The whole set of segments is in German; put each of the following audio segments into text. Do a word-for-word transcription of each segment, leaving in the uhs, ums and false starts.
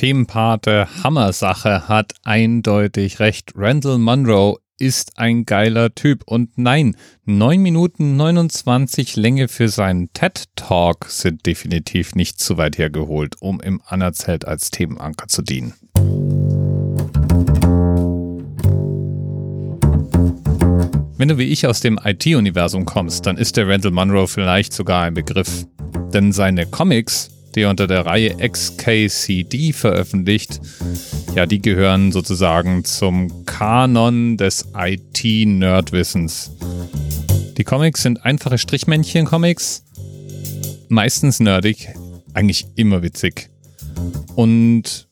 Themenpate Hammersache hat eindeutig recht. Randall Munroe ist ein geiler Typ. Und nein, neun Minuten neunundzwanzig Länge für seinen TED-Talk sind definitiv nicht zu weit hergeholt, um im Anna-Zelt als Themenanker zu dienen. Wenn du wie ich aus dem I T-Universum kommst, dann ist der Randall Munroe vielleicht sogar ein Begriff. Denn seine Comics, die er unter der Reihe X K C D veröffentlicht, ja, die gehören sozusagen zum Kanon des I T-Nerdwissens. Die Comics sind einfache Strichmännchen-Comics, meistens nerdig, eigentlich immer witzig und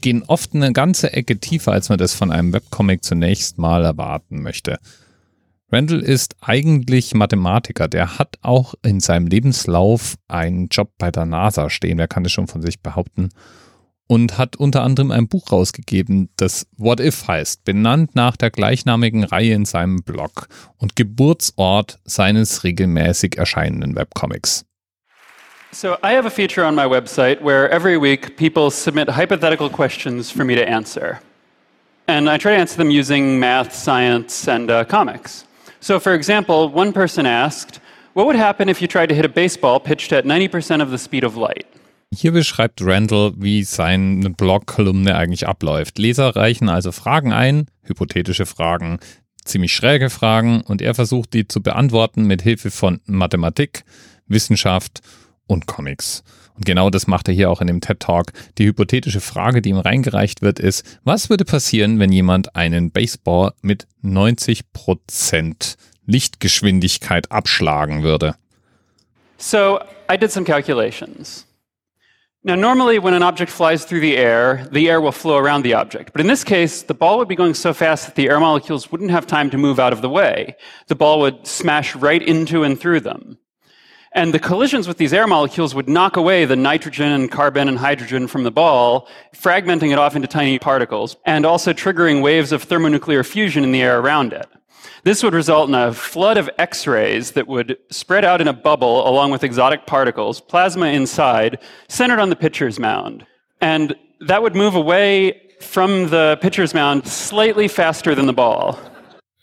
gehen oft eine ganze Ecke tiefer, als man das von einem Webcomic zunächst mal erwarten möchte. Randall ist eigentlich Mathematiker, der hat auch in seinem Lebenslauf einen Job bei der NASA stehen, der kann das schon von sich behaupten, und hat unter anderem ein Buch rausgegeben, das What If heißt, benannt nach der gleichnamigen Reihe in seinem Blog und Geburtsort seines regelmäßig erscheinenden Webcomics. So I have a feature on my website where every week people submit hypothetical questions for me to answer. And I try to answer them using math, science, and uh, comics. So, for example, one person asked, what would happen if you tried to hit a baseball pitched at ninety percent of the speed of light? Hier beschreibt Randall, wie seine Blog-Kolumne eigentlich abläuft. Leser reichen also Fragen ein, hypothetische Fragen, ziemlich schräge Fragen, und er versucht, die zu beantworten mit Hilfe von Mathematik, Wissenschaft und Comics. Und genau das macht er hier auch in dem TED-Talk. Die hypothetische Frage, die ihm reingereicht wird, ist, was würde passieren, wenn jemand einen Baseball mit neunzig Prozent Lichtgeschwindigkeit abschlagen würde? So, I did some calculations. Now, normally when an object flies through the air, the air will flow around the object. But in this case, the ball would be going so fast that the air molecules wouldn't have time to move out of the way. The ball would smash right into and through them. And the collisions with these air molecules would knock away the nitrogen and carbon and hydrogen from the ball, fragmenting it off into tiny particles, and also triggering waves of thermonuclear fusion in the air around it. This would result in a flood of X-rays that would spread out in a bubble along with exotic particles, plasma inside, centered on the pitcher's mound. And that would move away from the pitcher's mound slightly faster than the ball.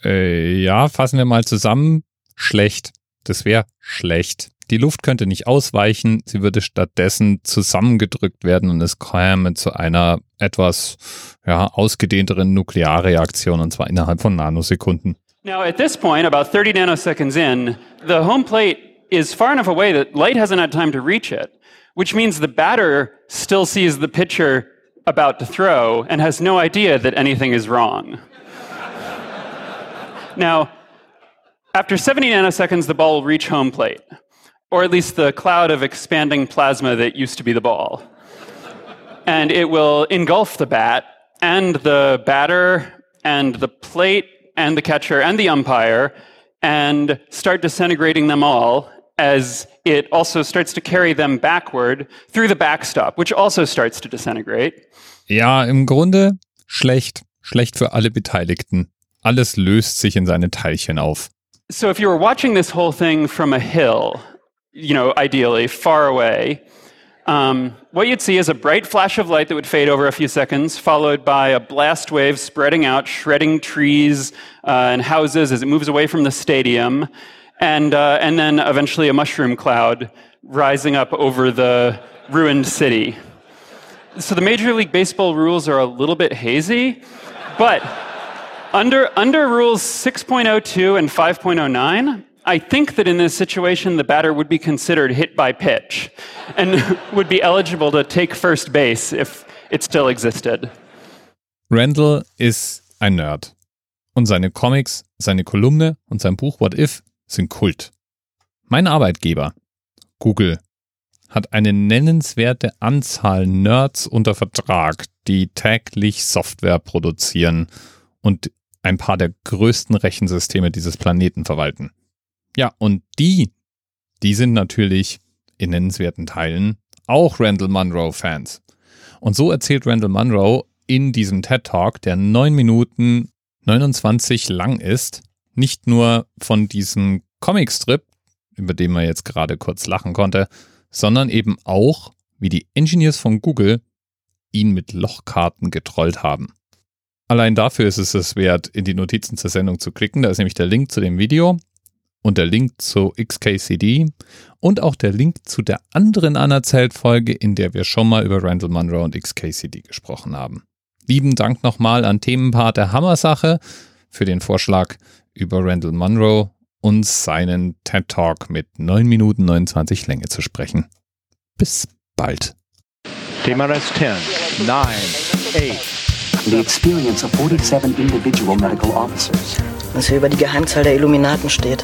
Äh, ja, fassen wir mal zusammen. Schlecht. Das wäre schlecht. Die Luft könnte nicht ausweichen, sie würde stattdessen zusammengedrückt werden und es käme zu einer etwas ja, ausgedehnteren Nuklearreaktion, und zwar innerhalb von Nanosekunden. Now at this point, about thirty nanoseconds in, the home plate is far enough away that light hasn't had time to reach it, which means the batter still sees the pitcher about to throw and has no idea that anything is wrong. Now, after seventy nanoseconds, the ball will reach home plate, or at least the cloud of expanding plasma that used to be the ball. And it will engulf the bat, and the batter, and the plate, and the catcher, and the umpire, and start disintegrating them all as it also starts to carry them backward through the backstop, which also starts to disintegrate. Ja, im Grunde schlecht. Schlecht für alle Beteiligten. Alles löst sich in seine Teilchen auf. So if you were watching this whole thing from a hill, you know, ideally, far away, um, what you'd see is a bright flash of light that would fade over a few seconds, followed by a blast wave spreading out, shredding trees uh, and houses as it moves away from the stadium, and uh, and then eventually a mushroom cloud rising up over the ruined city. So the Major League Baseball rules are a little bit hazy, but... Under under rules six point oh two and five point oh nine, I think that in this situation the batter would be considered hit by pitch and would be eligible to take first base if it still existed. Randall ist ein Nerd. Und seine Comics, seine Kolumne und sein Buch What If sind Kult. Mein Arbeitgeber, Google, hat eine nennenswerte Anzahl Nerds unter Vertrag, die täglich Software produzieren und ein paar der größten Rechensysteme dieses Planeten verwalten. Ja, und die, die sind natürlich in nennenswerten Teilen auch Randall Munroe-Fans. Und so erzählt Randall Munroe in diesem TED-Talk, der neun Minuten neunundzwanzig lang ist, nicht nur von diesem Comicstrip, über den man jetzt gerade kurz lachen konnte, sondern eben auch, wie die Engineers von Google ihn mit Lochkarten getrollt haben. Allein dafür ist es es wert, in die Notizen zur Sendung zu klicken. Da ist nämlich der Link zu dem Video und der Link zu X K C D und auch der Link zu der anderen Anerzählt-Folge, in der wir schon mal über Randall Munroe und X K C D gesprochen haben. Lieben Dank nochmal an Themenpart der Hammersache für den Vorschlag über Randall Munroe und seinen TED-Talk mit neun Minuten neunundzwanzig Länge zu sprechen. Bis bald. Thema Rest zehn, neun, acht. The experience of forty-seven individual medical officers. Was hier über die Geheimzahl der Illuminaten steht.